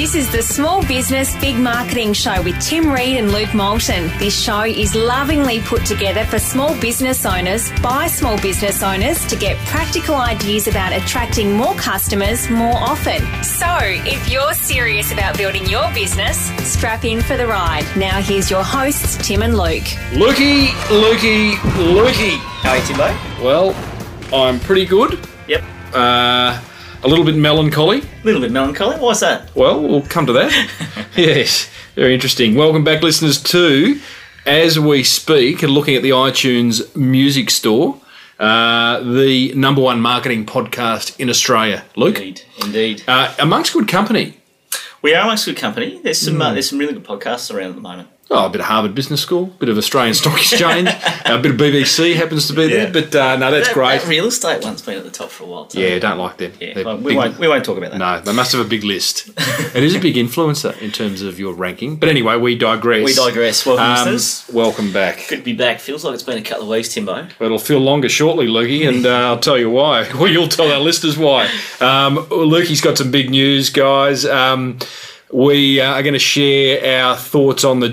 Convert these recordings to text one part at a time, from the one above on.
This is the Small Business Big Marketing Show with Tim Reed and Luke Moulton. This show is lovingly put together for small business owners by small business owners to get practical ideas about attracting more customers more often. So, if you're serious about building your business, strap in for the ride. Now here's your hosts, Tim and Luke. Lukey. How are you, Timbo? Well, I'm pretty good. Yep. A little bit melancholy. A little bit melancholy? What's that? Well, we'll come to that. Yes, very interesting. Welcome back, listeners, to As We Speak, looking at the iTunes Music Store, the number one marketing podcast in Australia. Luke? Indeed. Amongst good company. We are amongst good company. There's some really good podcasts around at the moment. Oh, a bit of Harvard Business School, a bit of Australian Stock Exchange, a bit of BBC happens to be there. But no, that's great. That real estate one's been at the top for a while. Yeah, don't like them. Yeah, well, we won't talk about that. No, they must have a big list. It is a big influencer in terms of your ranking. But anyway, we digress. Welcome, listeners. Welcome back. Good to be back. Feels like it's been a couple of weeks, Timbo. It'll feel longer shortly, Lukey, and I'll tell you why. Well, you'll tell our listeners why. Lukey's got some big news, guys. We are going to share our thoughts on the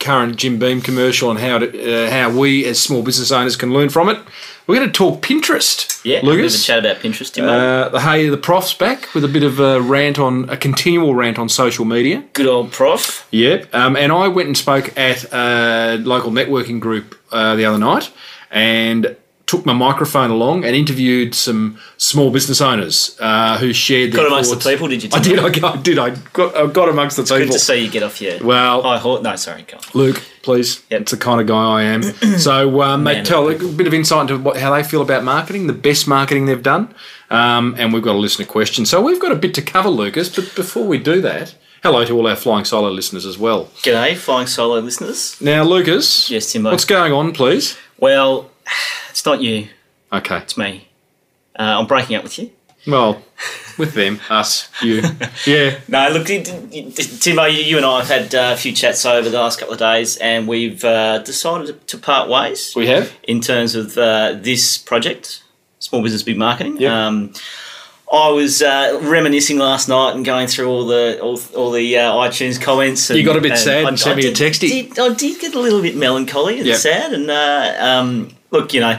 current Jim Beam commercial and how we as small business owners can learn from it. We're going to talk Pinterest. Yeah, Lucas. A bit of a chat about Pinterest. The prof's back with a bit of a continual rant on social media. Good old prof. Yep. And I went and spoke at a local networking group the other night and took my microphone along and interviewed some small business owners who shared their thoughts. Got amongst the people, did you? I did. I got amongst the people. Good to see you get off your high horse. No, sorry, go on. Luke, please. Yep. It's the kind of guy I am. So they tell a bit of insight into how they feel about marketing, the best marketing they've done, and we've got a listener question. So we've got a bit to cover, Lucas, but before we do that, hello to all our Flying Solo listeners as well. G'day, Flying Solo listeners. Now, Lucas. Yes, Timbo. What's going on, please? Well, it's not you. Okay. It's me. I'm breaking up with you. Well, with them, us, you. Yeah. No, look, Timbo, you and I have had a few chats over the last couple of days, and we've decided to part ways. We have. In terms of this project, Small Business Big Marketing. Yep. I was reminiscing last night and going through all the iTunes comments. And you got a bit sad and sent me a texty. I did get a little bit melancholy and sad. And look, you know,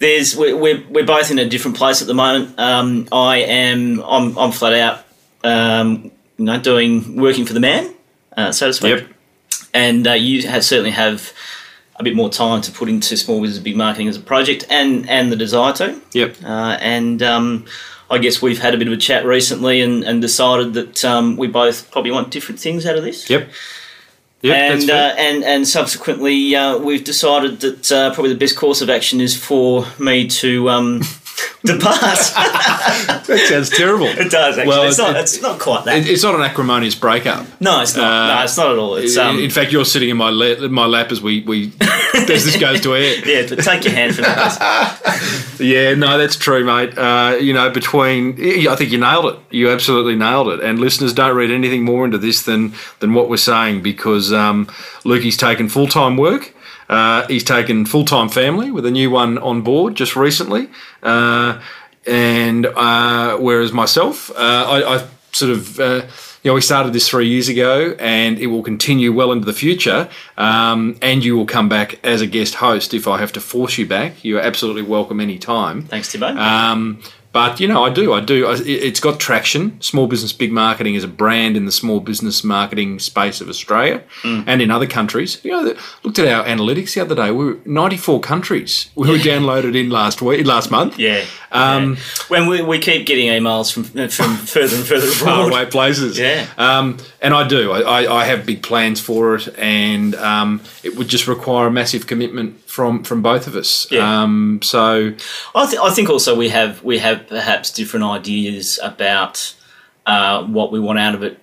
we're both in a different place at the moment. I'm flat out, you know, working for the man, so to speak. Yep. And you certainly have a bit more time to put into Small Business Big Marketing as a project and the desire to. Yep. I guess we've had a bit of a chat recently and decided that we both probably want different things out of this. Yep. Yep, and that's fair. And subsequently, we've decided that probably the best course of action is for me to depart. That sounds terrible. It does, actually. Well, it's not quite that. It's not an acrimonious breakup. No, it's not. No, it's not at all. It's, in fact, you're sitting in my lap as we as this goes to air. Yeah, but take your hand from that. Yeah, no, that's true, mate. You know, I think you nailed it. You absolutely nailed it. And listeners, don't read anything more into this than what we're saying, because Lukey's taken full-time work. He's taken full-time family with a new one on board just recently. And whereas myself, I sort of, you know, we started this 3 years ago and it will continue well into the future. And you will come back as a guest host if I have to force you back. You're absolutely welcome any time. Thanks, Timbo. But, you know, I do. It's got traction. Small Business Big Marketing is a brand in the small business marketing space of Australia and in other countries. You know, looked at our analytics the other day. We were 94 countries we were downloaded in last month. Yeah. When we keep getting emails from further and further faraway places. Yeah. And I do. I have big plans for it, and it would just require a massive commitment from both of us. Yeah. So I think also we have perhaps different ideas about what we want out of it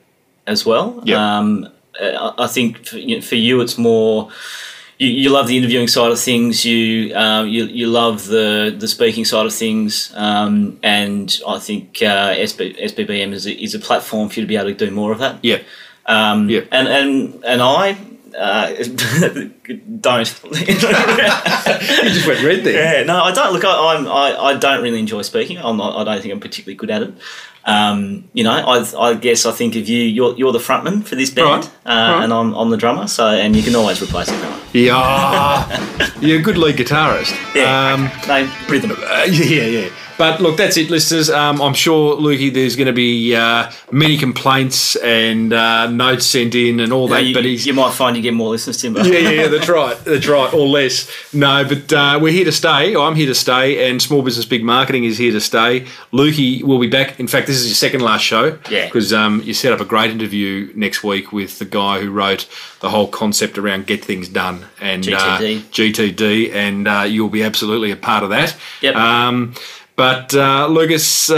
as well. Yep. I think for you it's more you love the interviewing side of things. You love the speaking side of things, and I think SBBM is a platform for you to be able to do more of that. Yeah. And I Don't. You just went red there. Yeah, no, I don't. Look, I don't really enjoy speaking. I don't think I'm particularly good at it. You know, I guess I think of you. You're the frontman for this band, right. And I'm the drummer. So, and you can always replace the drummer. Yeah, you're a good lead guitarist. Yeah, no rhythm. Yeah. But look, that's it, listeners. I'm sure, Lukey, there's going to be many complaints and notes sent in and all that. You, but you might find you get more listeners, Timbo. Yeah, that's right. That's right, or less. No, but we're here to stay. I'm here to stay, and Small Business Big Marketing is here to stay. Lukey will be back. In fact, this is your second last show. Yeah. Because you set up a great interview next week with the guy who wrote the whole concept around Get Things Done and GTD. GTD, and you'll be absolutely a part of that. Yep. But, Lucas,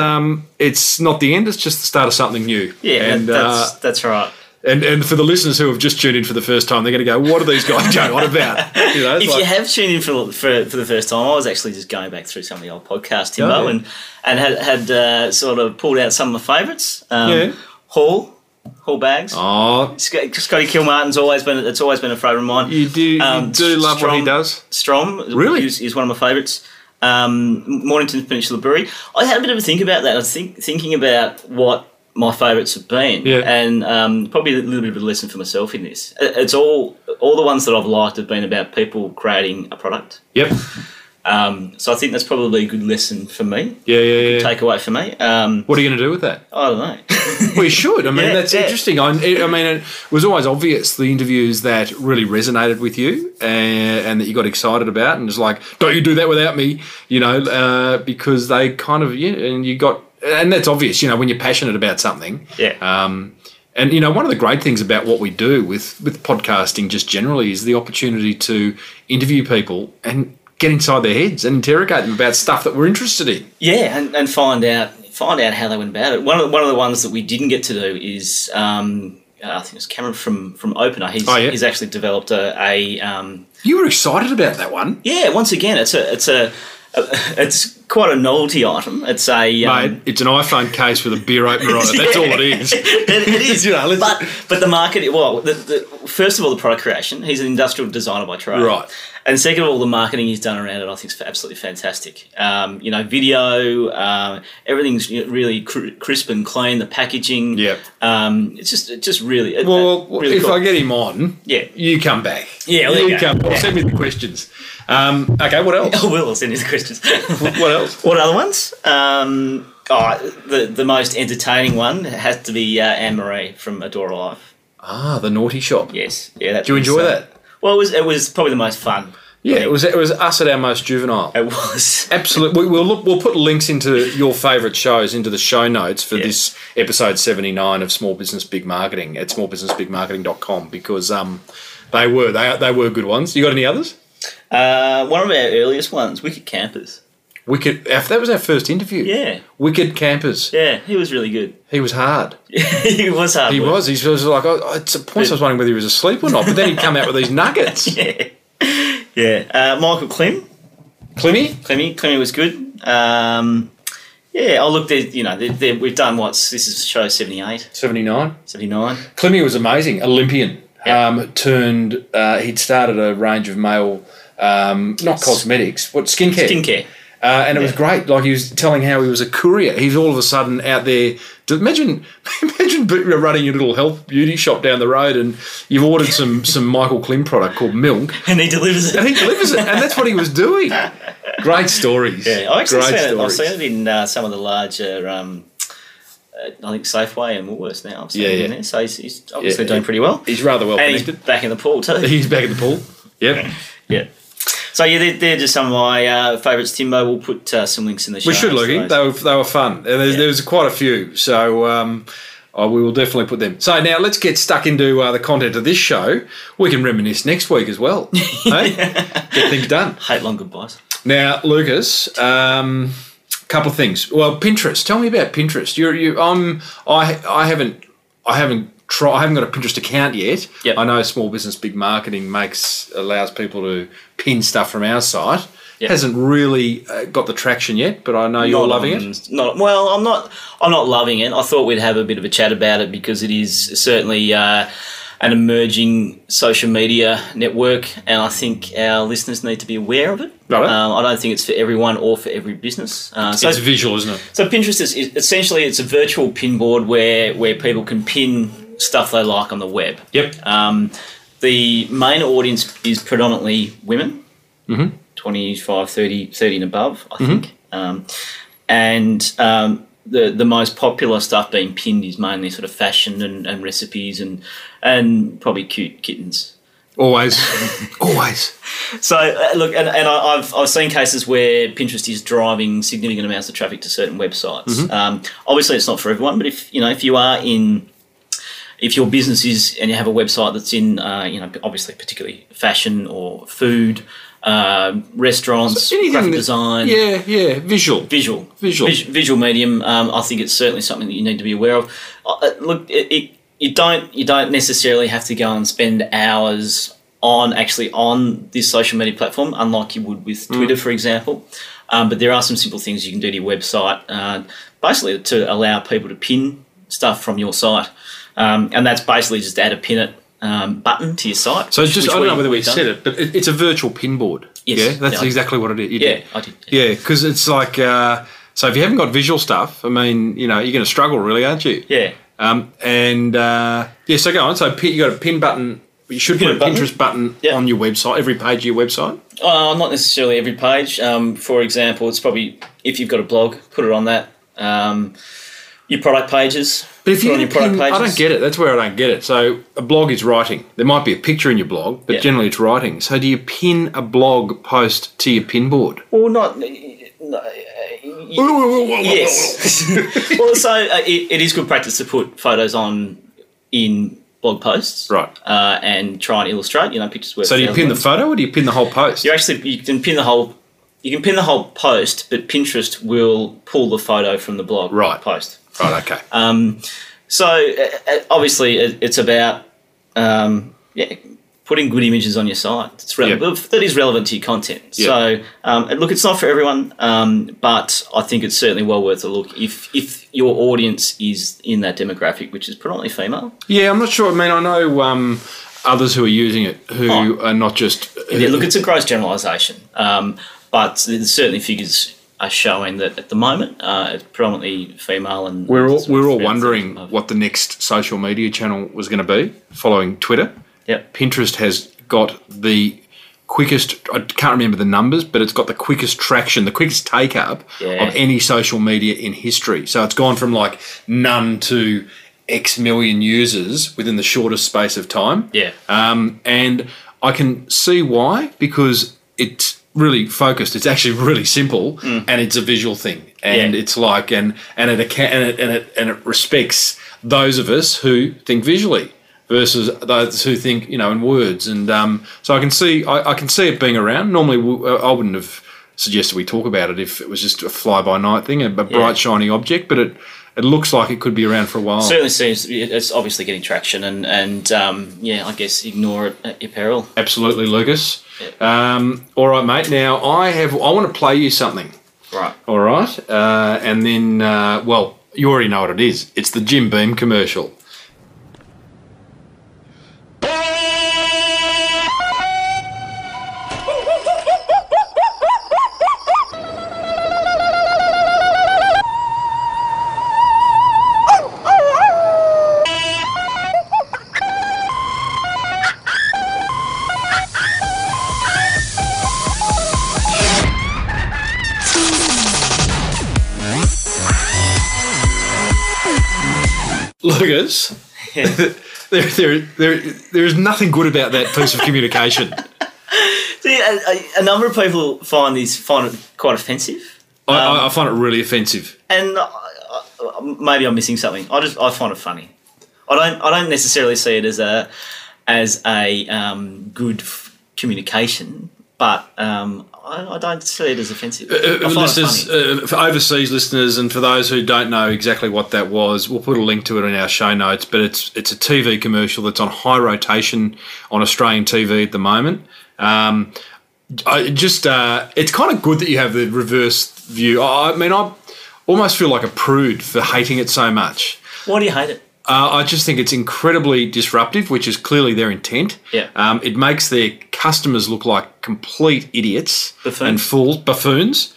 it's not the end. It's just the start of something new. Yeah, and, that's right. And for the listeners who have just tuned in for the first time, they're going to go, what are these guys going on about? You know, if you have tuned in for the first time, I was actually just going back through some of the old podcasts, Timbo, and had sort of pulled out some of my favourites. Hall Bags. Oh, Scotty Kilmartin's always been a favourite of mine. You do love Strom, what he does. Strom, really, is one of my favourites. Mornington Peninsula Brewery. I had a bit of a think about that. I was thinking about what my favourites have been, and probably a little bit of a lesson for myself in this. It's all the ones that I've liked have been about people creating a product. Yep. So I think that's probably a good lesson for me. Yeah. Takeaway for me. What are you going to do with that? I don't know. We should. I mean, that's interesting. I mean, it was always obvious, the interviews that really resonated with you and that you got excited about, and it's like, don't you do that without me, you know, because they kind of, and that's obvious, you know, when you're passionate about something. Yeah. And, you know, one of the great things about what we do with podcasting just generally is the opportunity to interview people and get inside their heads and interrogate them about stuff that we're interested in. Yeah, and find out how they went about it. One of the ones that we didn't get to do is I think it was Cameron from Opener. He's actually developed a You were excited about that one. Yeah, once again, it's quite a novelty item. It's a mate, it's an iPhone case with a beer opener on it. That's all it is. It is, you know. But the market. Well, first of all, the product creation. He's an industrial designer by trade, right? And second of all, the marketing he's done around it, I think, is absolutely fantastic. You know, video, everything's really crisp and clean. The packaging. Yeah. It's just really. Really if cool. I get him on, you come back. Yeah, well, you come. Yeah. Send me the questions. Okay, what else? I will send you the questions. What else? What other ones? The most entertaining one has to be Anne Marie from Adora Life. Ah, the naughty shop. Yes, yeah. That. Do you enjoy that? Well, it was probably the most fun. Yeah, it was us at our most juvenile. It was absolutely. We'll put links into your favourite shows into the show notes for this episode 79 of Small Business Big Marketing at smallbusinessbigmarketing.com because they were good ones. You got any others? One of our earliest ones, Wicked Campers. That was our first interview. Yeah. Wicked Campers. Yeah, he was really good. He was hard. He was hard. He was. He was like, it's a point I was wondering whether he was asleep or not, but then he'd come out with these nuggets. Yeah. Michael Klim. Klimmy was good. Yeah, oh, look, you know, we've done this is show 78. 79. Klimmy was amazing, Olympian. He'd started a range of male, not cosmetics, but skincare. And it was great. Like, he was telling how he was a courier. He's all of a sudden out there. Imagine running your little health beauty shop down the road, and you've ordered some Michael Klim product called milk, and he delivers it, and that's what he was doing. Great stories. Yeah, I've seen it in some of the larger. I think Safeway and Woolworths now. In there. So he's obviously doing pretty well. He's rather well connected. He's back in the pool too. Yep. Yeah. So they're just some of my favourites, Timbo. We'll put some links in the show. We should, Lukey. They were fun. There was quite a few. So we will definitely put them. So now let's get stuck into the content of this show. We can reminisce next week as well. Hey? Get things done. Hate long goodbyes. Now, Lucas... couple of things. Well, Pinterest. Tell me about Pinterest. I haven't got a Pinterest account yet. Yep. I know Small Business Big Marketing allows people to pin stuff from our site. Yep. Hasn't really got the traction yet, but I know you're loving it. I'm not loving it. I thought we'd have a bit of a chat about it because it is certainly an emerging social media network, and I think our listeners need to be aware of it. Right. I don't think it's for everyone or for every business. So it's visual, isn't it? So Pinterest is essentially, it's a virtual pin board where people can pin stuff they like on the web. Yep. The main audience is predominantly women, mm-hmm. 25, 30 and above, I think. Mm-hmm. The most popular stuff being pinned is mainly sort of fashion and recipes and probably cute kittens. Always. So, look, and I've seen cases where Pinterest is driving significant amounts of traffic to certain websites. Mm-hmm. Obviously, it's not for everyone, but if your business is and you have a website that's in, obviously particularly fashion or food, restaurants, so graphic design. Yeah, visual medium. I think it's certainly something that you need to be aware of. Look, you don't necessarily have to go and spend hours on this social media platform, unlike you would with Twitter, for example. But there are some simple things you can do to your website, basically to allow people to pin stuff from your site. And that's basically just add a pin it button to your site. So it's just, I don't know whether we said it, but it's a virtual pin board. Yes. Yeah, that's exactly what it is. I did. Yeah, because it's like, so if you haven't got visual stuff, I mean, you're going to struggle really, aren't you? Yeah. So go on. So you got a pin button. You should put a Pinterest button on your website, every page of your website. Not necessarily every page. For example, it's probably, if you've got a blog, put it on that. Your product pages. But if you're on your product pages, I don't get it. That's where I don't get it. So a blog is writing. There might be a picture in your blog, but generally it's writing. So do you pin a blog post to your pin board? Well, not. No, yes. Well, so it is good practice to put photos on in blog posts, right? And try and illustrate. Pictures worth. So do you pin the photo, or do you pin the whole post? You can pin the whole. You can pin the whole post, but Pinterest will pull the photo from the blog post. Right, okay. Obviously, it's about putting good images on your site. It's relevant. That is relevant to your content. Yep. So, look, it's not for everyone, but I think it's certainly well worth a look if your audience is in that demographic, which is predominantly female. Yeah, I'm not sure. I mean, I know others who are using it who are not just... Yeah, look, it's a gross generalisation, but there's certainly figures... are showing that at the moment it's predominantly female, and we're all wondering what the next social media channel was going to be following Twitter. Yep. Pinterest has got the quickest. I can't remember the numbers, but it's got the quickest traction, the quickest take up of any social media in history. So it's gone from like none to X million users within the shortest space of time. Yeah, and I can see why, because it's really focused. It's actually really simple, and it's a visual thing, and it's like it respects those of us who think visually versus those who think in words. And so I can see it being around. Normally, I wouldn't have suggested we talk about it if it was just a fly by night thing, a bright shiny object, but it looks like it could be around for a while. It certainly seems it's obviously getting traction, and I guess ignore it at your peril. Absolutely, Lucas. Yep. All right, mate. Now I want to play you something. Right. All right. And then, you already know what it is. It's the Jim Beam commercial. Lucas, there is nothing good about that piece of communication. See, a number of people find it quite offensive. I find it really offensive, and maybe I'm missing something. I find it funny. I don't necessarily see it as a good communication, but. I don't see it as offensive. For overseas listeners, and for those who don't know exactly what that was, we'll put a link to it in our show notes, but it's a TV commercial that's on high rotation on Australian TV at the moment. It's kind of good that you have the reverse view. I mean, I almost feel like a prude for hating it so much. Why do you hate it? I just think it's incredibly disruptive, which is clearly their intent. Yeah. It makes their customers look like complete idiots and fools, buffoons.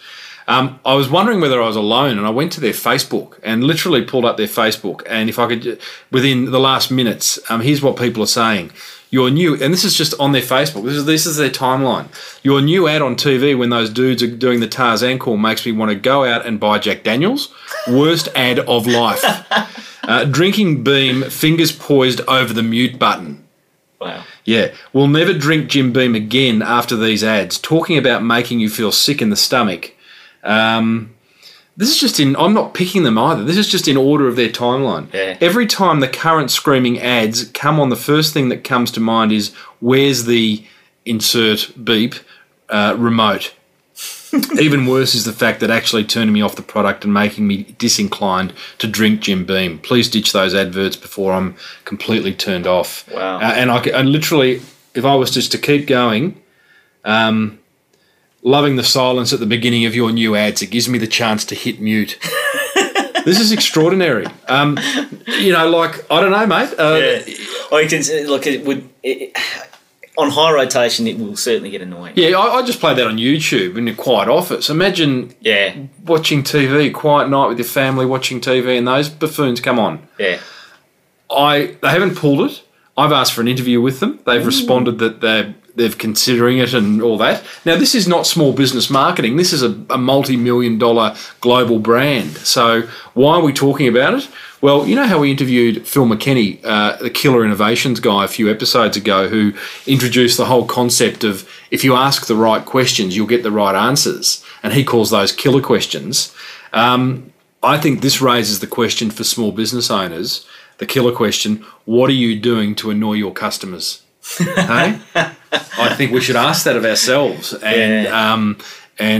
I was wondering whether I was alone, and I went to their Facebook and literally pulled up their Facebook. And if I could, within the last minutes, here's what people are saying. Your new, and this is just on their Facebook. This is their timeline. Your new ad on TV when those dudes are doing the Tarzan call makes me want to go out and buy Jack Daniels. Worst ad of life. Drinking Beam, fingers poised over the mute button. Wow. Yeah. We'll never drink Jim Beam again after these ads. Talking about making you feel sick in the stomach. This is just in, I'm not picking them either. This is just in order of their timeline. Yeah. Every time the current screaming ads come on, the first thing that comes to mind is, where's the insert beep remote? Even worse is the fact that actually turning me off the product and making me disinclined to drink Jim Beam. Please ditch those adverts before I'm completely turned off. Wow. And literally, if I was just to keep going... Loving the silence at the beginning of your new ads. It gives me the chance to hit mute. This is extraordinary. I don't know, mate. Yeah. Or you can look. It would on high rotation. It will certainly get annoying. Yeah, I just play that on YouTube in a quiet office. Imagine, watching TV, quiet night with your family, watching TV, and those buffoons come on. Yeah, they haven't pulled it. I've asked for an interview with them. They've responded that they're considering it and all that. Now, this is not small business marketing. This is a multi-million-dollar global brand. So why are we talking about it? Well, you know how we interviewed Phil McKinney, the killer innovations guy, a few episodes ago, who introduced the whole concept of if you ask the right questions, you'll get the right answers, and he calls those killer questions. I think this raises the question for small business owners, the killer question, what are you doing to annoy your customers? Hey? I think we should ask that of ourselves, and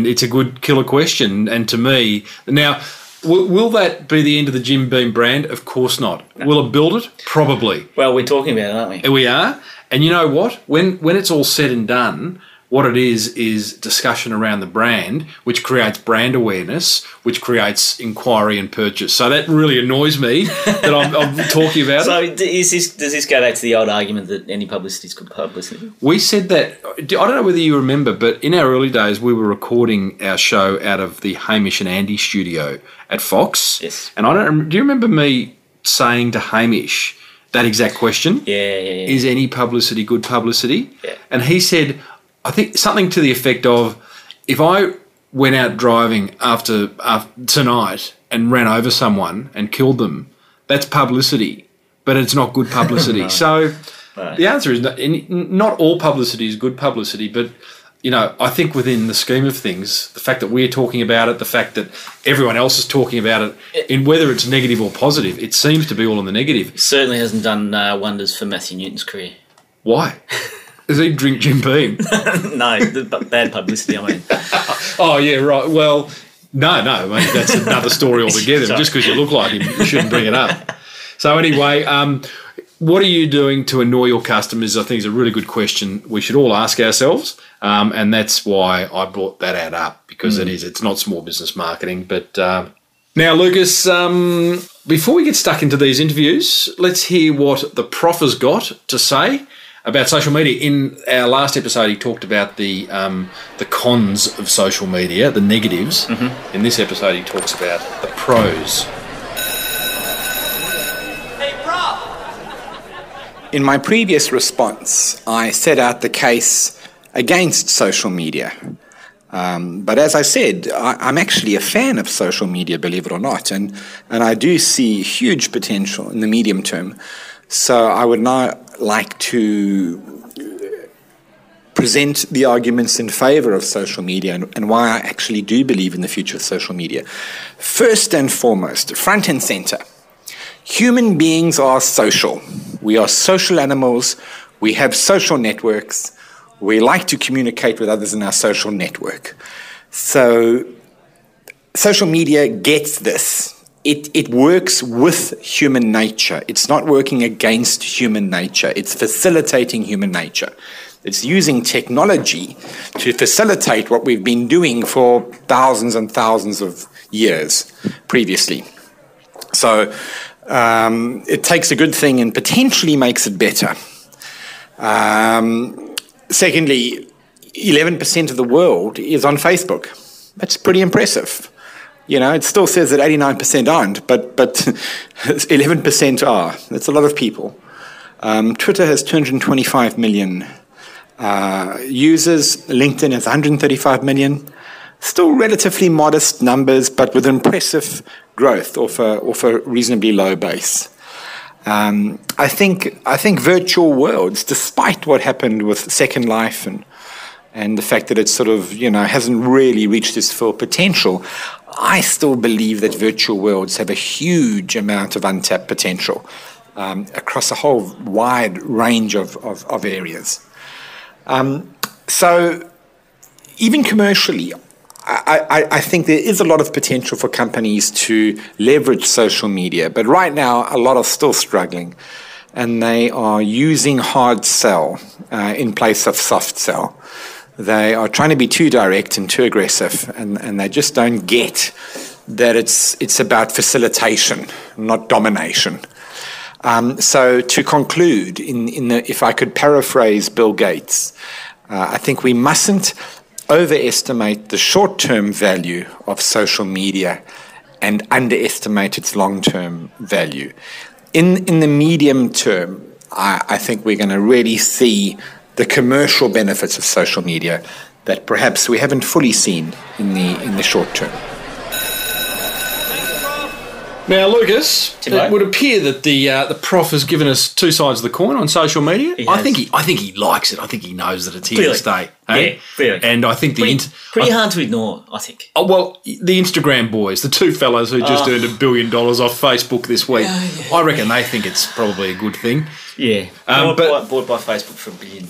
it's a good killer question. And to me, now, will that be the end of the Jim Beam brand? Of course not. No. Will it build it? Probably. Well, we're talking about it, aren't we? We are. And you know what? When it's all said and done, what it is discussion around the brand, which creates brand awareness, which creates inquiry and purchase. So that really annoys me that I'm talking about. So does this go back to the old argument that any publicity is good publicity? We said that, I don't know whether you remember, but in our early days we were recording our show out of the Hamish and Andy studio at Fox. Yes. And do you remember me saying to Hamish that exact question? Yeah. Is any publicity good publicity? Yeah. And he said, I think something to the effect of, if I went out driving after tonight and ran over someone and killed them, that's publicity, but it's not good publicity. No. So the answer is not all publicity is good publicity, but, I think within the scheme of things, the fact that we're talking about it, the fact that everyone else is talking about it, in whether it's negative or positive, it seems to be all in the negative. It certainly hasn't done wonders for Matthew Newton's career. Why? Does he drink Jim Beam? No, the bad publicity, I mean. Oh, yeah, right. Well, no. I mean, that's another story altogether. Just because you look like him, you shouldn't bring it up. So anyway, what are you doing to annoy your customers? I think is a really good question we should all ask ourselves, and that's why I brought that ad up, because it's not small business marketing. But now, Lucas, before we get stuck into these interviews, let's hear what the prof has got to say about social media. In our last episode, he talked about the cons of social media, the negatives. Mm-hmm. In this episode, he talks about the pros. Hey, prof! In my previous response, I set out the case against social media. But as I said, I'm actually a fan of social media, believe it or not, and I do see huge potential in the medium term. So I would now like to present the arguments in favor of social media and why I actually do believe in the future of social media. First and foremost, front and center, human beings are social. We are social animals. We have social networks. We like to communicate with others in our social network. So social media gets this. It works with human nature. It's not working against human nature. It's facilitating human nature. It's using technology to facilitate what we've been doing for thousands and thousands of years previously. So It takes a good thing and potentially makes it better. Secondly, 11% of the world is on Facebook. That's pretty impressive. You know, it still says that 89% aren't, but 11% are. That's a lot of people. Twitter has 225 million users. LinkedIn has 135 million. Still relatively modest numbers, but with impressive growth off a reasonably low base. I think virtual worlds, despite what happened with Second Life and the fact that it sort of, you know, hasn't really reached its full potential, I still believe that virtual worlds have a huge amount of untapped potential across a whole wide range of areas. So even commercially, I think there is a lot of potential for companies to leverage social media, but right now a lot are still struggling, and they are using hard sell in place of soft sell. They are trying to be too direct and too aggressive, and they just don't get that it's about facilitation, not domination. So to conclude, if I could paraphrase Bill Gates, I think we mustn't overestimate the short-term value of social media and underestimate its long-term value. In the medium term, I think we're going to really see the commercial benefits of social media that perhaps we haven't fully seen in the short term. Now, Lucas, Timbo, it would appear that the prof has given us two sides of the coin on social media. I think he likes it. I think he knows that it's here to stay. Hey? Yeah, brilliant. And I think pretty hard to ignore, I think. Oh, well, the Instagram boys, the two fellows who just earned $1 billion off Facebook this week, I reckon they think it's probably a good thing. Yeah, bought by Facebook for $1 billion.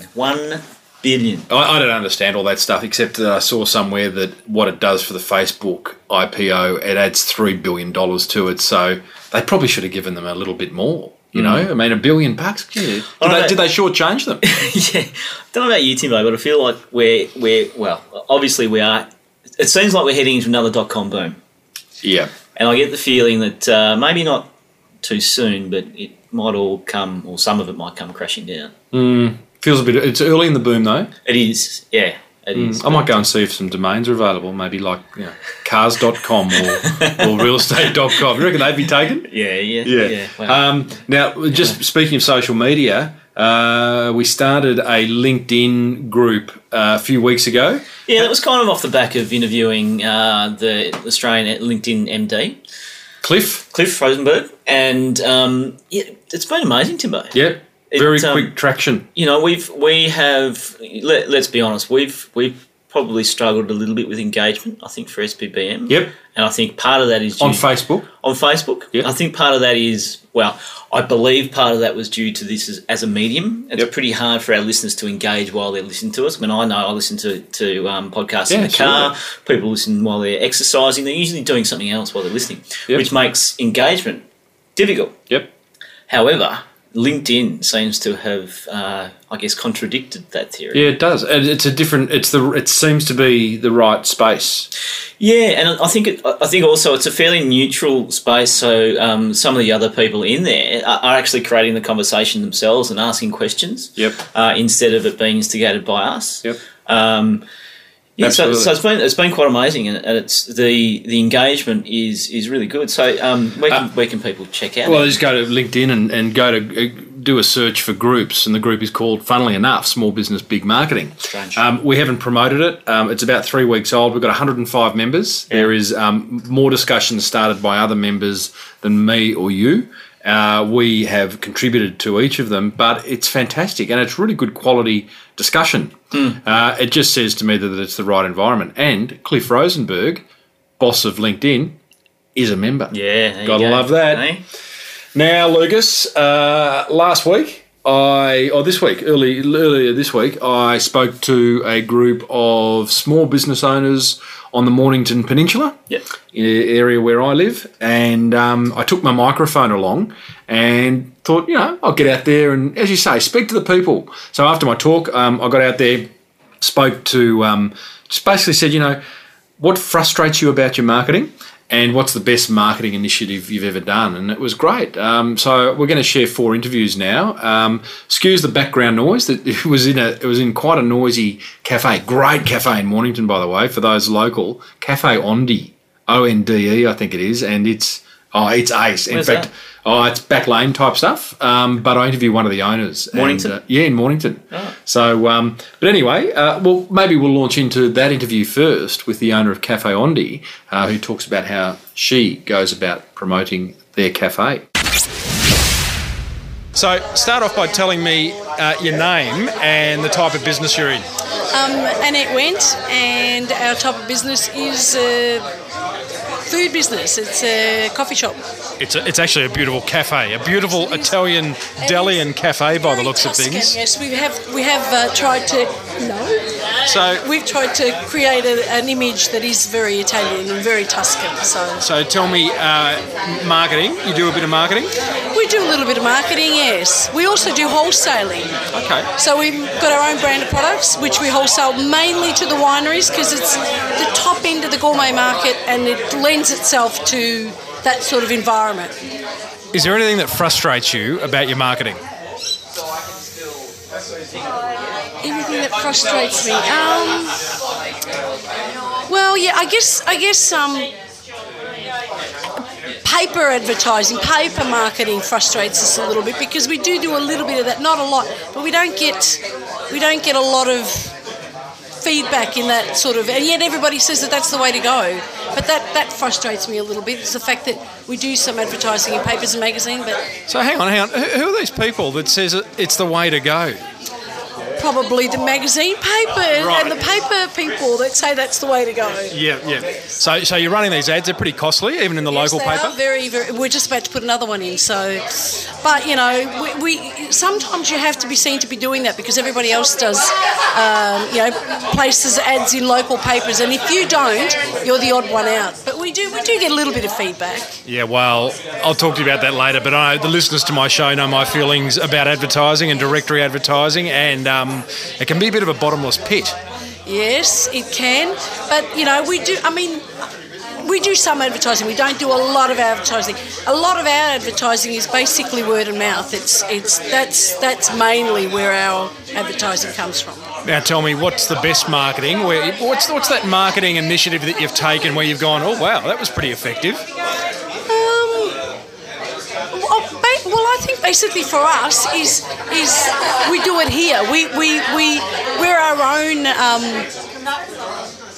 I don't understand all that stuff, except that I saw somewhere that what it does for the Facebook IPO, it adds $3 billion to it, so they probably should have given them a little bit more, you know? I mean, $1 billion. Yeah. Did they shortchange them? Yeah. Don't know about you, Timbo, but I feel like obviously we are. It seems like we're heading into another dot-com boom. Yeah. And I get the feeling that maybe not too soon, but it might all come, or some of it might come crashing down. Mm. Feels a bit. It's early in the boom, though. It is, yeah. It is. I might go and see if some domains are available, maybe like, you know, cars.com or realestate.com. You reckon they'd be taken? Yeah. Wow. Now, just speaking of social media, we started a LinkedIn group a few weeks ago. Yeah, that was kind of off the back of interviewing the Australian LinkedIn MD. Cliff Rosenberg. And it's been amazing, Timbo. Yeah. Very quick traction. You know, let's be honest, we've probably struggled a little bit with engagement, I think, for SPBM. Yep. And I think part of that is due... On Facebook. Yep. I think part of that is, I believe part of that was due to this as a medium. It's pretty hard for our listeners to engage while they're listening to us. I mean, I know I listen to podcasts in the car. People listen while they're exercising. They're usually doing something else while they're listening, which makes engagement difficult. Yep. However... LinkedIn seems to have, contradicted that theory. Yeah, it does. And it's a different. It seems to be the right space. Yeah, and I think also it's a fairly neutral space. So some of the other people in there are actually creating the conversation themselves and asking questions. Yep. Instead of it being instigated by us. Yep. So it's been quite amazing, and it's the engagement is really good. So where can people check out? Well, they just go to LinkedIn and go to do a search for groups, and the group is called, funnily enough, Small Business Big Marketing. Strange. We haven't promoted it. It's about 3 weeks old. We've got 105 members. Yeah. There is more discussions started by other members than me or you. We have contributed to each of them, but it's fantastic and it's really good quality discussion. Mm. It just says to me that it's the right environment. And Cliff Rosenberg, boss of LinkedIn, is a member. Yeah, gotta love that. Hey? Now, Lucas, earlier this week, I spoke to a group of small business owners on the Mornington Peninsula, area where I live, and I took my microphone along and thought, you know, I'll get out there and, as you say, speak to the people. So after my talk, I got out there, spoke to, just basically said, you know, what frustrates you about your marketing, and what's the best marketing initiative you've ever done? And it was great. So we're going to share four interviews now. Excuse the background noise. It was in quite a noisy cafe. Great cafe in Mornington, by the way, for those local. Cafe Ondi, O-N-D-E, I think it is, and it's ace. In fact, it's back lane type stuff. But I interviewed one of the owners. Mornington? And, yeah, in Mornington. Oh. So, but anyway, well, maybe we'll launch into that interview first with the owner of Cafe Ondi, who talks about how she goes about promoting their cafe. So, start off by telling me your name and the type of business you're in. Annette Wendt, and our type of business is... food business. It's a coffee shop. It's actually a beautiful cafe, a beautiful Italian deli and cafe by the looks of things. Yes, we have tried to we've tried to create an image that is very Italian and very Tuscan. So tell me, marketing. You do a bit of marketing. We do a little bit of marketing. Yes, we also do wholesaling. Okay. So we've got our own brand of products which we wholesale mainly to the wineries because it's the top end of the gourmet market and it lends itself to that sort of environment. Is there anything that frustrates you about your marketing? Anything that frustrates me? Well, yeah, I guess paper advertising, paper marketing frustrates us a little bit because we do a little bit of that, not a lot, but we don't get a lot of feedback in that sort of, and yet everybody says that that's the way to go. But that frustrates me a little bit. It's the fact that we do some advertising in papers and magazines. But so hang on. Who are these people that says it's the way to go? Probably the magazine paper and the paper people that say that's the way to go. Yeah. So you're running these ads. They're pretty costly, even in the local paper. Yes, they are very, very. We're just about to put another one in. So, but you know, we sometimes you have to be seen to be doing that because everybody else does. Places ads in local papers, and if you don't, you're the odd one out. But we do get a little bit of feedback. Yeah, well, I'll talk to you about that later. But I know the listeners to my show know my feelings about advertising and directory advertising, and it can be a bit of a bottomless pit. Yes, it can. But, you know, we do some advertising. We don't do a lot of advertising. A lot of our advertising is basically word of mouth. That's mainly where our advertising comes from. Now tell me, what's the best marketing? What's that marketing initiative that you've taken where you've gone, oh, wow, that was pretty effective? Well, I think basically for us is we do it here. We're our own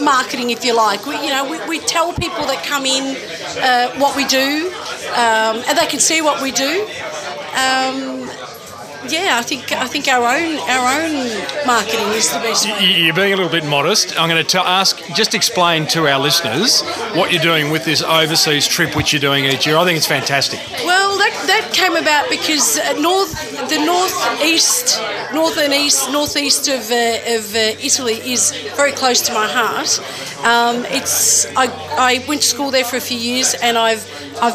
marketing, if you like. We tell people that come in what we do, and they can see what we do. Yeah, I think our own marketing is the best. You're being a little bit modest. I'm going to explain to our listeners what you're doing with this overseas trip which you're doing each year. I think it's fantastic. Well, that came about because northeast of Italy is very close to my heart. I went to school there for a few years, and I've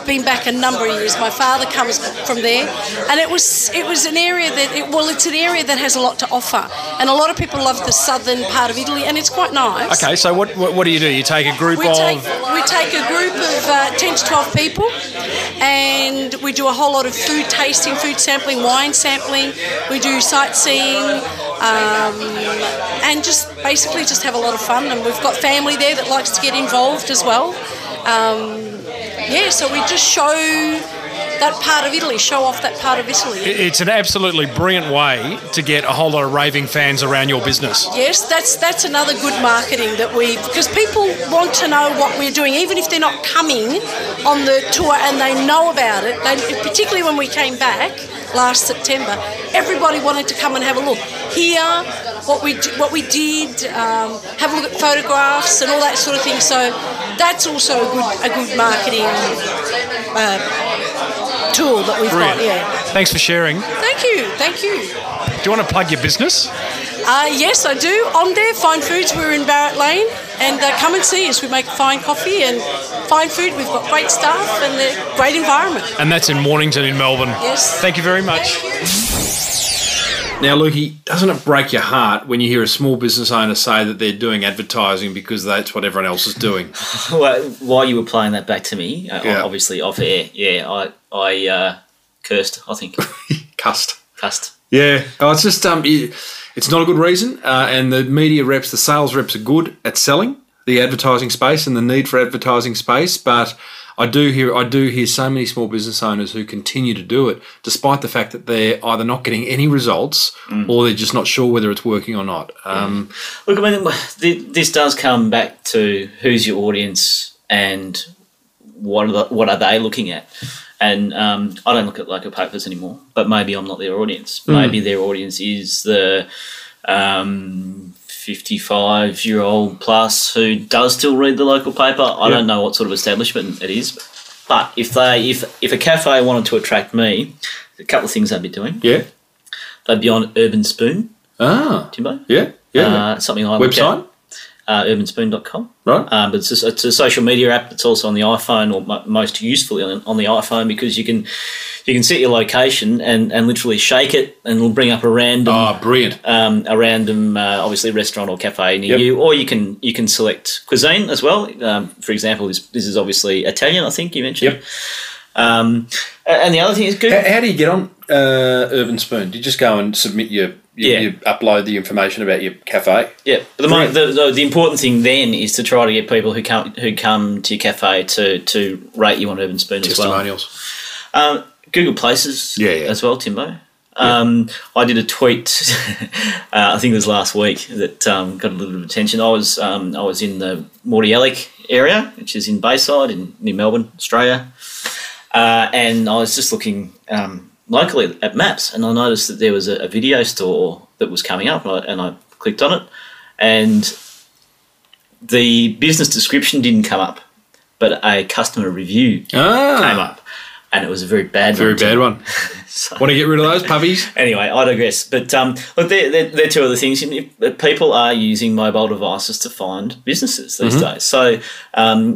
been back a number of years. My father comes from there, and it was an area that it's an area that has a lot to offer, and a lot of people love the southern part of Italy, and it's quite nice. Okay, so what do? You take a group of 10 to 12 people, and we do a whole lot of food tasting, food sampling, wine sampling. We do sightseeing, and just have a lot of fun. And we've got family there that likes to get involved as well. So we just show that part of Italy, show off that part of Italy. It's an absolutely brilliant way to get a whole lot of raving fans around your business. Yes, that's another good marketing that because people want to know what we're doing, even if they're not coming on the tour and they know about it. Particularly when we came back last September, everybody wanted to come and have a look. Hear what we did, have a look at photographs and all that sort of thing. So that's also a good marketing tool that we've got. Yeah. Thanks for sharing. Thank you. Do you want to plug your business? Yes, I do. On there, Fine Foods. We're in Barrett Lane, and come and see us. We make fine coffee and fine food. We've got great staff and a great environment. And that's in Mornington in Melbourne. Yes. Thank you very much. Thank you. Now, Lukey, doesn't it break your heart when you hear a small business owner say that they're doing advertising because that's what everyone else is doing? Well, while you were playing that back to me, obviously off air, I cursed, I think. Cussed. Yeah. Oh, it's just it's not a good reason, and the media reps, the sales reps are good at selling the advertising space and the need for advertising space, but I do hear so many small business owners who continue to do it despite the fact that they're either not getting any results or they're just not sure whether it's working or not. Look, I mean, this does come back to who's your audience and what are they looking at. And I don't look at local papers anymore, but maybe I'm not their audience. Maybe their audience is the 55-year-old plus who does still read the local paper. I don't know what sort of establishment it is, but if a cafe wanted to attract me, a couple of things they'd be doing. Yeah, they'd be on Urban Spoon. Ah, Timbo. Yeah. Something I look at. Urbanspoon.com. Right. But it's a social media app that's also on the iPhone, or most usefully on the iPhone, because you can set your location and literally shake it and it'll bring up a random obviously restaurant or cafe near you, or you can select cuisine as well. For example, this is obviously Italian, I think you mentioned. Yep. And the other thing is Google. How do you get on Urban Spoon? Do you just go and submit you upload the information about your cafe? Yeah, but the important thing then is to try to get people who come to your cafe to rate you on Urban Spoon as well. Testimonials. Google Places as well, Timbo. I did a tweet, I think it was last week, that got a little bit of attention. I was in the Mordialloc area, which is in Bayside, near Melbourne, Australia, and I was just looking locally at maps, and I noticed that there was a video store that was coming up, and I clicked on it, and the business description didn't come up, but a customer review came up. And it was a very bad one. So, want to get rid of those puppies? Anyway, I digress. But look, they're two other things. People are using mobile devices to find businesses these days. So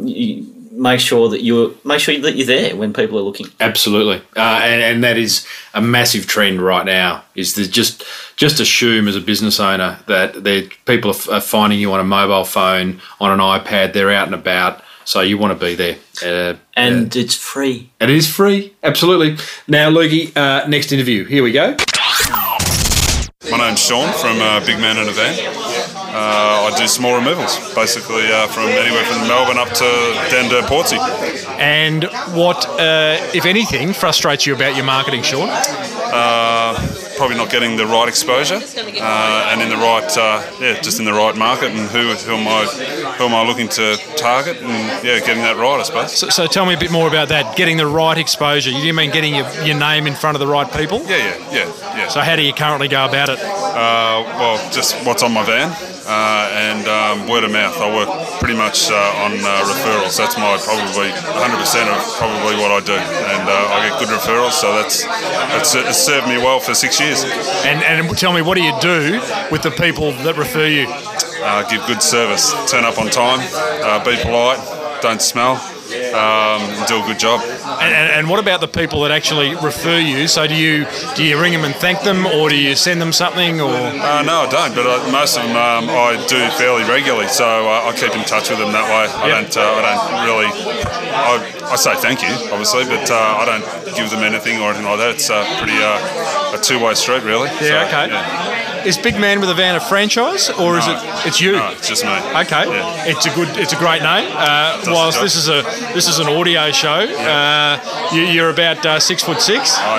you make sure that you're there when people are looking. Absolutely, and that is a massive trend right now. Is to just assume as a business owner that people are finding you on a mobile phone, on an iPad. They're out and about. So you want to be there. And it's free. It is free, absolutely. Now, Lukey, next interview. Here we go. My name's Sean from Big Man in a Van. I do small removals, basically from anywhere from Melbourne up to down to Portsea. And what, if anything, frustrates you about your marketing, Sean? Probably not getting the right exposure and in the right, just in the right market, and who am I looking to target, and getting that right, I suppose. So tell me a bit more about that. Getting the right exposure. You mean getting your name in front of the right people? Yeah. So how do you currently go about it? Well, just what's on my van and word of mouth. I work pretty much on referrals. That's my probably 100% of probably what I do, and I get good referrals. So it's served me well for 6 years. And tell me, what do you do with the people that refer you? Give good service, turn up on time, be polite, don't smell, do a good job. And what about the people that actually refer you? So do you ring them and thank them, or do you send them something? Or no, I don't. But most of them I do fairly regularly, so I keep in touch with them that way. I say thank you, obviously, but I don't give them anything or anything like that. It's pretty a two-way street, really. Yeah. So, okay. Yeah. Is Big Man with a Van a franchise, or no, is it? It's you. No, it's just me. Okay. Yeah. It's a great name. Whilst this is an audio show. Yeah. You're about 6'6". I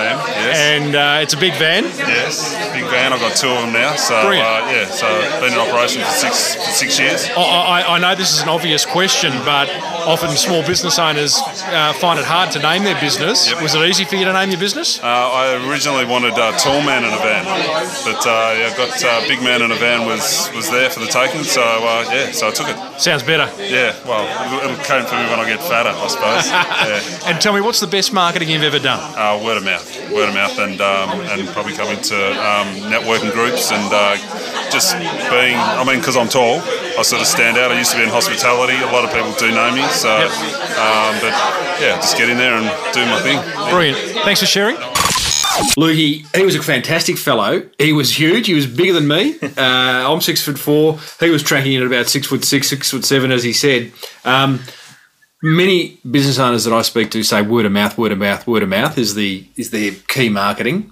am. Yes. And it's a big van. Yes, big van. I've got two of them now. So so been in operation for six years. I know this is an obvious question, but often small business owners find it hard to name their business. Yep. Was it easy for you to name your business? I originally wanted Tall Man in a Van, but got Big Man in a Van was there for the taking, so so I took it. Sounds better. Yeah, well, it'll come for me when I get fatter, I suppose. Yeah. And tell me, what's the best marketing you've ever done? Word of mouth, and probably coming to networking groups and just being. I mean, because I'm tall, I sort of stand out. I used to be in hospitality. A lot of people do know me, so. Yep. But just get in there and do my thing. Brilliant. Thanks for sharing. Lukey, he was a fantastic fellow. He was huge. He was bigger than me. I'm 6'4". He was tracking in at about 6'6", 6'7", as he said. Many business owners that I speak to say word of mouth is their key marketing.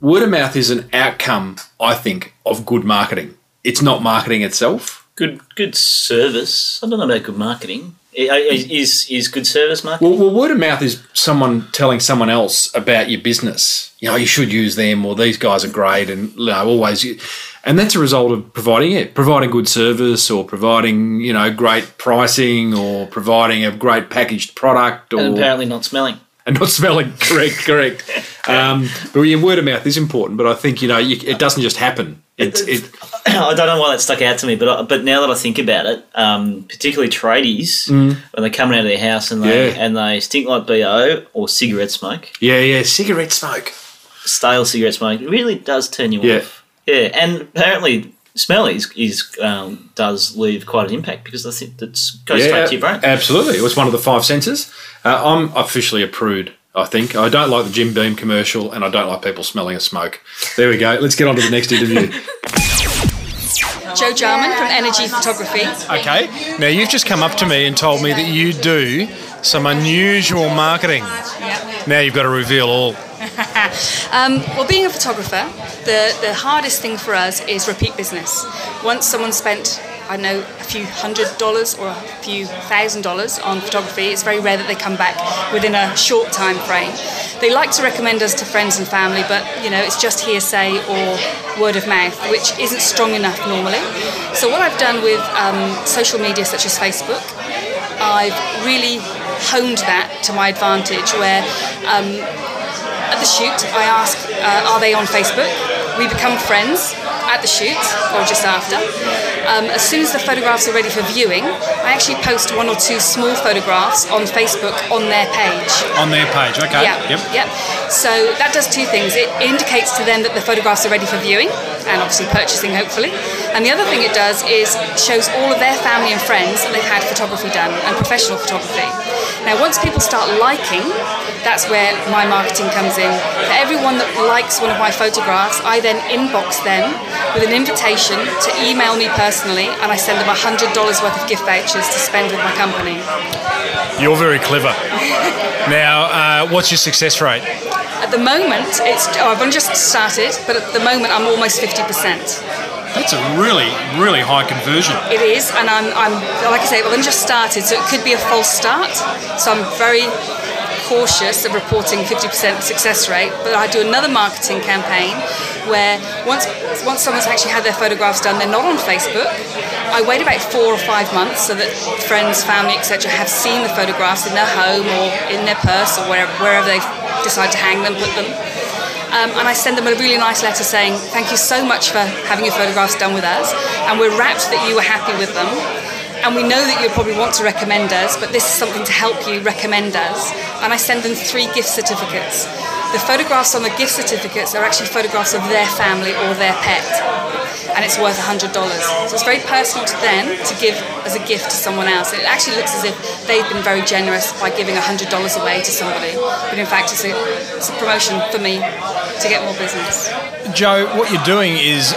Word of mouth is an outcome, I think, of good marketing. It's not marketing itself. Good service. I don't know about good marketing. Is good service marketing? Well, word of mouth is someone telling someone else about your business. You know, you should use them, or these guys are great, and you know, always. And that's a result of providing good service, or providing, you know, great pricing, or providing a great packaged product, or and apparently not smelling. And not smelling, correct. But word of mouth is important. But I think it doesn't just happen. I don't know why that stuck out to me, but now that I think about it, particularly tradies, when they're coming out of their house and they stink like BO or cigarette smoke. Yeah, cigarette smoke. Stale cigarette smoke. It really does turn you off. Yeah, and apparently smell is does leave quite an impact, because I think that goes straight to your brain. Absolutely. It was one of the five senses. I'm officially a prude. I think. I don't like the Jim Beam commercial, and I don't like people smelling a smoke. There we go. Let's get on to the next interview. Joe Jarman from Energy Photography. Okay. Now, you've just come up to me and told me that you do some unusual marketing. Yep. Now you've got to reveal all. Well, being a photographer, the hardest thing for us is repeat business. Once someone spent, I know, a few $100s or a few $1,000 on photography, it's very rare that they come back within a short time frame. They like to recommend us to friends and family, but, it's just hearsay or word of mouth, which isn't strong enough normally. So what I've done with social media such as Facebook, I've really honed that to my advantage, where at the shoot I ask, are they on Facebook? We become friends at the shoot, or just after. As soon as the photographs are ready for viewing, I actually post one or two small photographs on Facebook on their page. On their page, okay. Yep. So that does two things. It indicates to them that the photographs are ready for viewing, and obviously purchasing, hopefully. And the other thing it does is shows all of their family and friends that they've had photography done, and professional photography. Now, once people start liking, that's where my marketing comes in. For everyone that likes one of my photographs, I then inbox them with an invitation to email me personally, and I send them $100 worth of gift vouchers to spend with my company. You're very clever. Now, what's your success rate? At the moment, I've only just started, but at the moment I'm almost 50%. That's a really, really high conversion. It is, and I'm like I say, I've only just started, so it could be a false start. So I'm very cautious of reporting 50% success rate, but I do another marketing campaign where once someone's actually had their photographs done, they're not on Facebook. I wait about 4 or 5 months so that friends, family, etc. have seen the photographs in their home or in their purse or wherever they decide to hang them, put them. And I send them a really nice letter saying, thank you so much for having your photographs done with us, and we're rapt that you were happy with them, and we know that you'll probably want to recommend us, but this is something to help you recommend us. And I send them 3 gift certificates. The photographs on the gift certificates are actually photographs of their family or their pet, and it's worth $100. So it's very personal to them to give as a gift to someone else. It actually looks as if they've been very generous by giving $100 away to somebody, but in fact it's a promotion for me to get more business. Joe, what you're doing is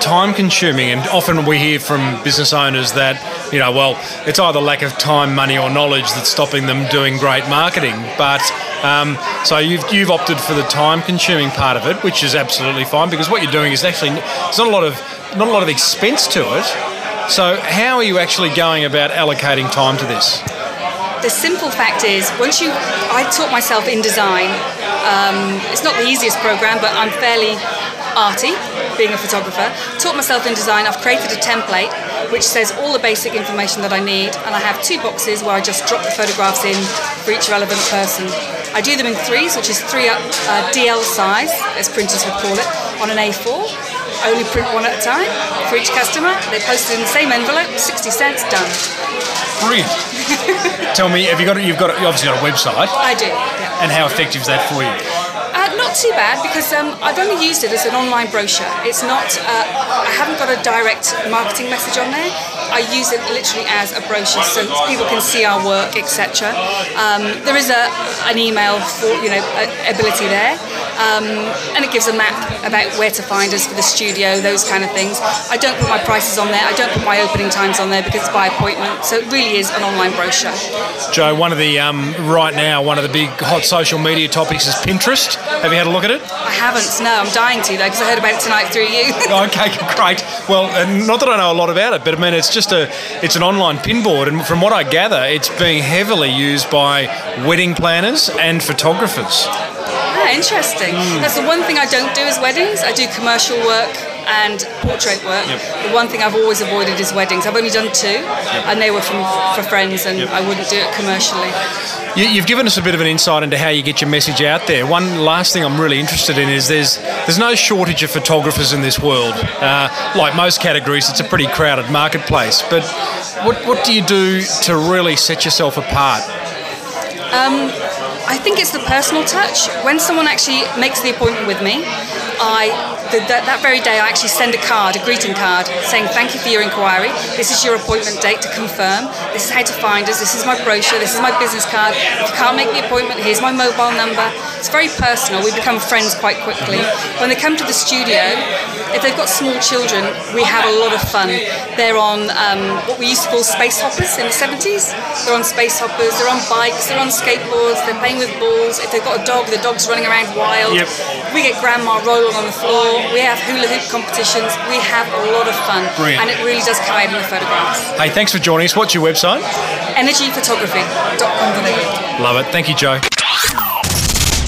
time-consuming, and often we hear from business owners that, it's either lack of time, money, or knowledge that's stopping them doing great marketing. But so you've opted for the time-consuming part of it, which is absolutely fine, because what you're doing is actually there's not a lot of expense to it. So how are you actually going about allocating time to this? The simple fact is, I taught myself in design. It's not the easiest program, but I'm fairly arty, being a photographer. Taught myself in design. I've created a template which says all the basic information that I need, and I have 2 boxes where I just drop the photographs in for each relevant person. I do them in 3s, which is 3 up DL size, as printers would call it, on an A4. Only print one at a time for each customer. They post it in the same envelope, 60 cents, done. Brilliant. Tell me, you've obviously got a website. I do, yeah. And how effective is that for you? Not too bad, because I've only used it as an online brochure. It's not, I haven't got a direct marketing message on there. I use it literally as a brochure so people can see our work, etc. There is an email for, ability there, and it gives a map about where to find us for the studio, those kind of things. I don't put my prices on there. I don't put my opening times on there because it's by appointment. So it really is an online brochure. Joe, right now one of the big hot social media topics is Pinterest. Have you had a look at it? I haven't. No, I'm dying to though because I heard about it tonight through you. Okay, great. Well, not that I know a lot about it, but I mean it's just an online pin board, and from what I gather, it's being heavily used by wedding planners and photographers. Ah, interesting. That's the one thing I don't do is weddings. I do commercial work and portrait work. Yep. The one thing I've always avoided is weddings. I've only done two, yep, and they were for friends, and yep, I wouldn't do it commercially. You've given us a bit of an insight into how you get your message out there. One last thing I'm really interested in is there's no shortage of photographers in this world. Like most categories, it's a pretty crowded marketplace. But what do you do to really set yourself apart? I think it's the personal touch. When someone actually makes the appointment with me, that very day I actually send a greeting card, saying thank you for your inquiry, this is your appointment date to confirm, this is how to find us, this is my brochure, this is my business card, if you can't make the appointment, here's my mobile number. It's very personal, we become friends quite quickly. When they come to the studio, if they've got small children, we have a lot of fun. They're on what we used to call space hoppers in the 70s, they're on space hoppers, they're on bikes, they're on skateboards, they're playing with balls. If they've got a dog, the dog's running around wild. Yep. We get grandma rolling on the floor. We have hula hoop competitions. We have a lot of fun. Brilliant. And it really does come out in the photographs. Hey, thanks for joining us. What's your website? energyphotography.com.au. Love it. Thank you, Joe.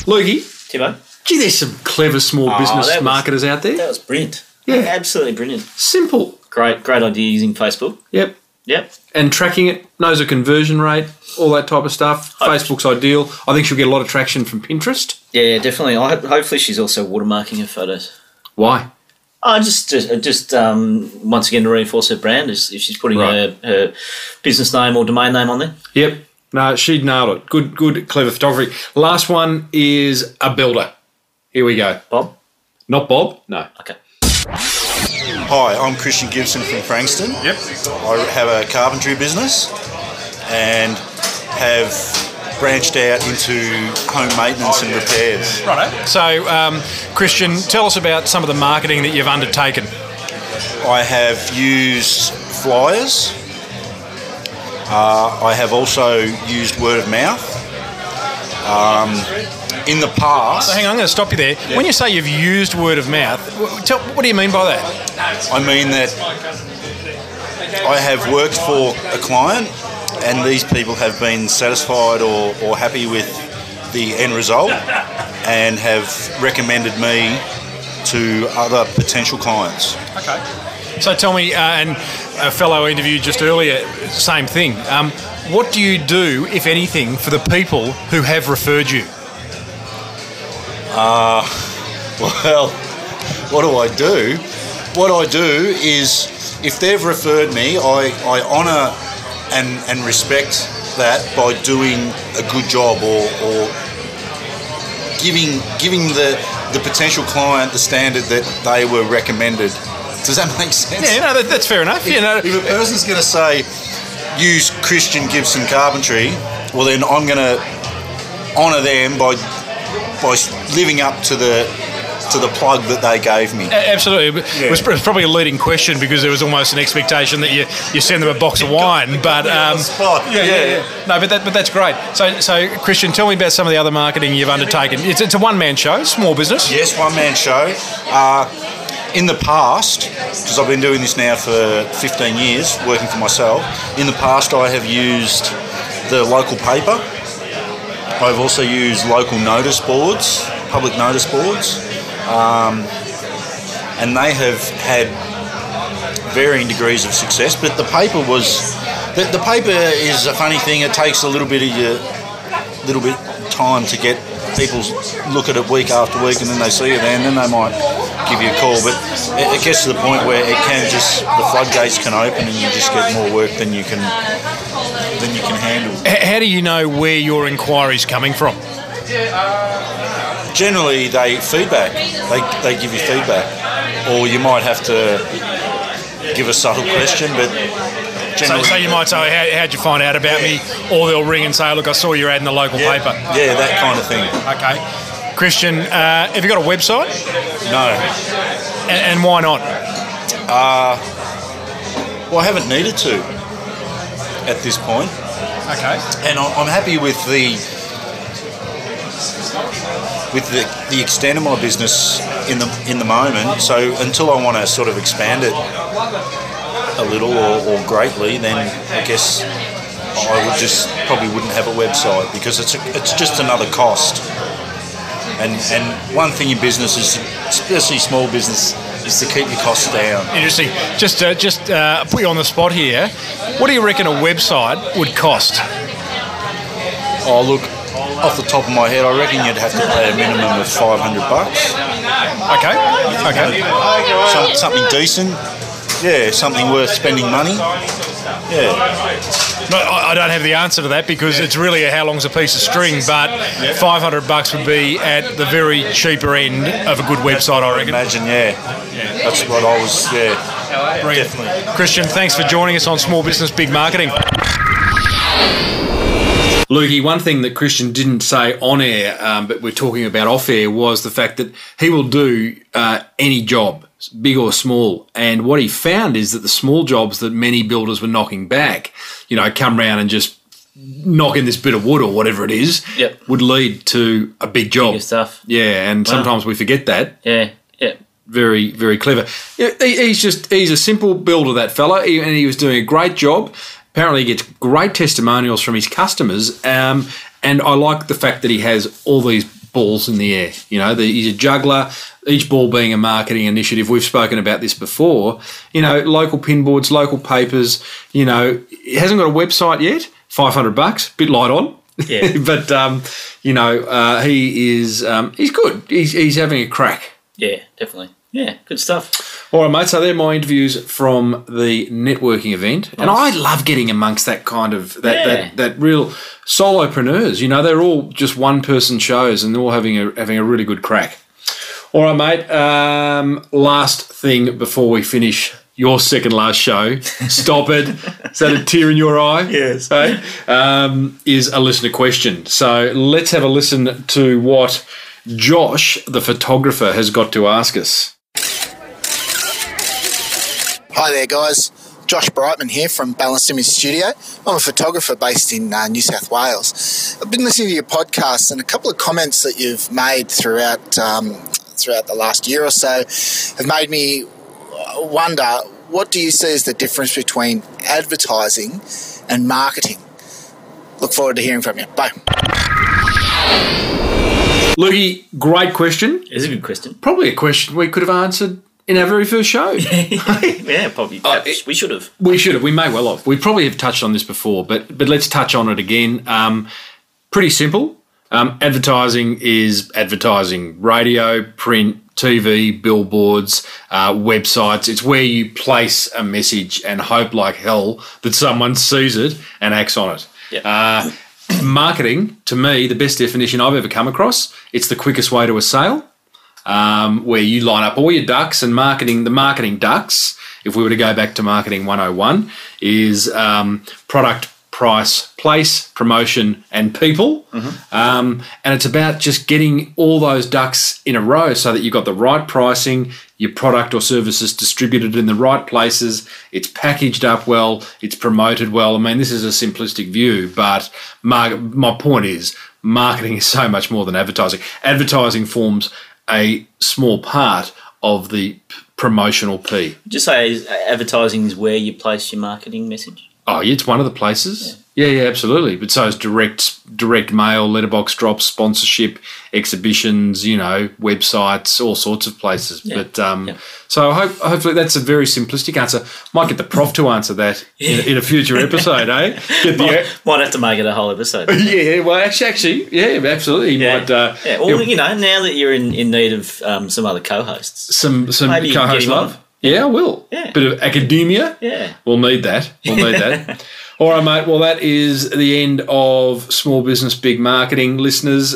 Lukey. Timbo. Gee, there's some clever small business marketers out there. That was brilliant. Yeah. Absolutely brilliant. Simple. Great idea using Facebook. Yep. Yep. And tracking it, knows a conversion rate, all that type of stuff. Facebook's ideal. I think she'll get a lot of traction from Pinterest. Yeah, definitely. Hopefully she's also watermarking her photos. Why? Once again, to reinforce her brand, if she's putting her business name or domain name on there. Yep. No, she nailed it. Good, clever photography. Last one is a builder. Here we go. Bob? Not Bob? No. Okay. Hi, I'm Christian Gibson from Frankston. Yep. I have a carpentry business and have branched out into home maintenance and repairs. Righto. So, Christian, tell us about some of the marketing that you've undertaken. I have used flyers. I have also used word of mouth. In the past... So hang on, I'm going to stop you there. Yeah. When you say you've used word of mouth, what do you mean by that? I mean that I have worked for a client and these people have been satisfied or happy with the end result and have recommended me to other potential clients. Okay. So tell me, and a fellow interviewed just earlier, same thing. What do you do, if anything, for the people who have referred you? What do I do? What I do is, if they've referred me, I honour and respect that by doing a good job or giving the potential client the standard that they were recommended. Does that make sense? Yeah, no, that's fair enough. If a person's going to say, use Christian Gibson Carpentry, well then I'm going to honour them by living up to the plug that they gave me. Absolutely. Yeah. It was probably a leading question because there was almost an expectation that you send them a box of wine. But no, but that's great. So Christian, tell me about some of the other marketing you've undertaken. It's a one-man show, small business. Yes, one-man show. In the past, because I've been doing this now for 15 years, working for myself, in the past I have used the local paper. I've also used local notice boards, public notice boards, and they have had varying degrees of success. But the paper was, the paper is a funny thing. It takes a little bit of time to get people look at it week after week, and then they see it, and then they might give you a call. But it gets to the point where it can just, the floodgates can open, and you just get more work than you can handle. How do you know where your inquiry's coming from? generally they feedback. They give you feedback, or you might have to give a subtle question, but generally... So you might say, how'd you find out about me? Or they'll ring and say, look, I saw your ad in the local paper. Yeah, that kind of thing. Okay. Christian, have you got a website? No. And why not? Well, I haven't needed to at this point. Okay. And I'm happy with the extent of my business in the moment. So until I want to sort of expand it a little or greatly, then I guess I would just probably wouldn't have a website, because it's just another cost. And one thing in business, is especially small business, is to keep your costs down. Interesting. Just put you on the spot here. What do you reckon a website would cost? Oh, look, off the top of my head, I reckon you'd have to pay a minimum of $500. Okay. Okay. Something decent. Yeah, something worth spending money. Yeah. No, I don't have the answer to that, because it's really a how long's a piece of string, but $500 would be at the very cheaper end of a good website, I reckon. Imagine, yeah. That's what I was, Brilliant. Definitely. Christian, thanks for joining us on Small Business Big Marketing. Lukey, one thing that Christian didn't say on air, but we're talking about off air, was the fact that he will do any job, big or small. And what he found is that the small jobs that many builders were knocking back, come round and just knocking this bit of wood or whatever it is, would lead to a big job. Bigger stuff. Yeah, and sometimes we forget that. Yeah. Very, very clever. Yeah, he's a simple builder, that fella, and he was doing a great job. Apparently he gets great testimonials from his customers, and I like the fact that he has all these balls in the air. He's a juggler, each ball being a marketing initiative. We've spoken about this before. Local pinboards, local papers, he hasn't got a website yet, $500, bit light on. Yeah. But, he is he's good. He's having a crack. Yeah, definitely. Yeah, good stuff. All right, mate, so they're my interviews from the networking event. Nice. And I love getting amongst that kind of, that real solopreneurs. They're all just one-person shows, and they're all having a really good crack. All right, mate, last thing before we finish your second last show, stop it. Is that a tear in your eye? Yes. Hey? Is a listener question. So let's have a listen to what Josh, the photographer, has got to ask us. Hi there, guys. Josh Brightman here from Balanced Image Studio. I'm a photographer based in New South Wales. I've been listening to your podcast, and a couple of comments that you've made throughout the last year or so have made me wonder, what do you see as the difference between advertising and marketing? Look forward to hearing from you. Bye. Lukey, great question. It's a good question. Probably a question we could have answered in our very first show. Yeah, probably. We should have. We may well have. We probably have touched on this before, but let's touch on it again. Pretty simple. Advertising is advertising. Radio, print, TV, billboards, websites. It's where you place a message and hope like hell that someone sees it and acts on it. Yeah. Marketing, to me, the best definition I've ever come across, it's the quickest way to a sale, where you line up all your ducks, and the marketing ducks, if we were to go back to marketing 101, is product, price, place, promotion, and people. Mm-hmm. And it's about just getting all those ducks in a row so that you've got the right pricing, your product or services distributed in the right places, it's packaged up well, it's promoted well. I mean, this is a simplistic view, but my point is, marketing is so much more than advertising. Advertising forms a small part of the promotional P. Just say advertising is where you place your marketing message. Oh, it's one of the places. Yeah, absolutely. But so is direct mail, letterbox drops, sponsorship, exhibitions, websites, all sorts of places. Yeah. But so hopefully that's a very simplistic answer. Might get the prof to answer that in a future episode, eh? Might have to make it a whole episode. Yeah, well, actually, yeah, absolutely. Yeah. Might, well, now that you're in need of some other co-hosts. Some co-host love. Yeah, I will. Yeah. Bit of academia. Yeah. We'll need that. All right, mate. Well, that is the end of Small Business Big Marketing. Listeners,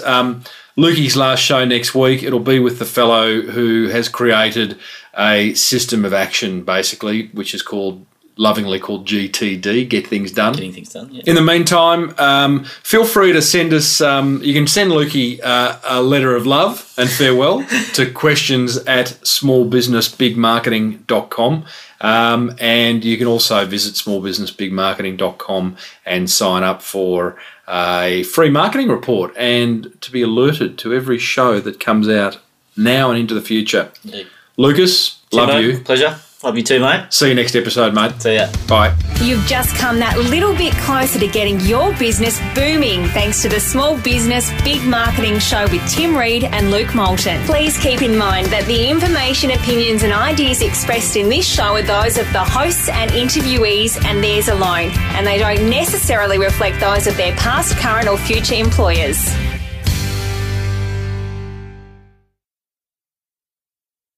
Lukey's last show next week, it'll be with the fellow who has created a system of action, basically, which is called, lovingly called GTD, Get Things Done. Getting Things Done, yeah. In the meantime, feel free to send us, you can send Lukey a letter of love and farewell to questions@smallbusinessbigmarketing.com. And you can also visit smallbusinessbigmarketing.com and sign up for a free marketing report and to be alerted to every show that comes out now and into the future. Yeah. Lucas, Timbo, love you. Pleasure. Love you too, mate. See you next episode, mate. See ya. Bye. You've just come that little bit closer to getting your business booming thanks to the Small Business Big Marketing Show with Tim Reed and Luke Moulton. Please keep in mind that the information, opinions and ideas expressed in this show are those of the hosts and interviewees and theirs alone, and they don't necessarily reflect those of their past, current or future employers.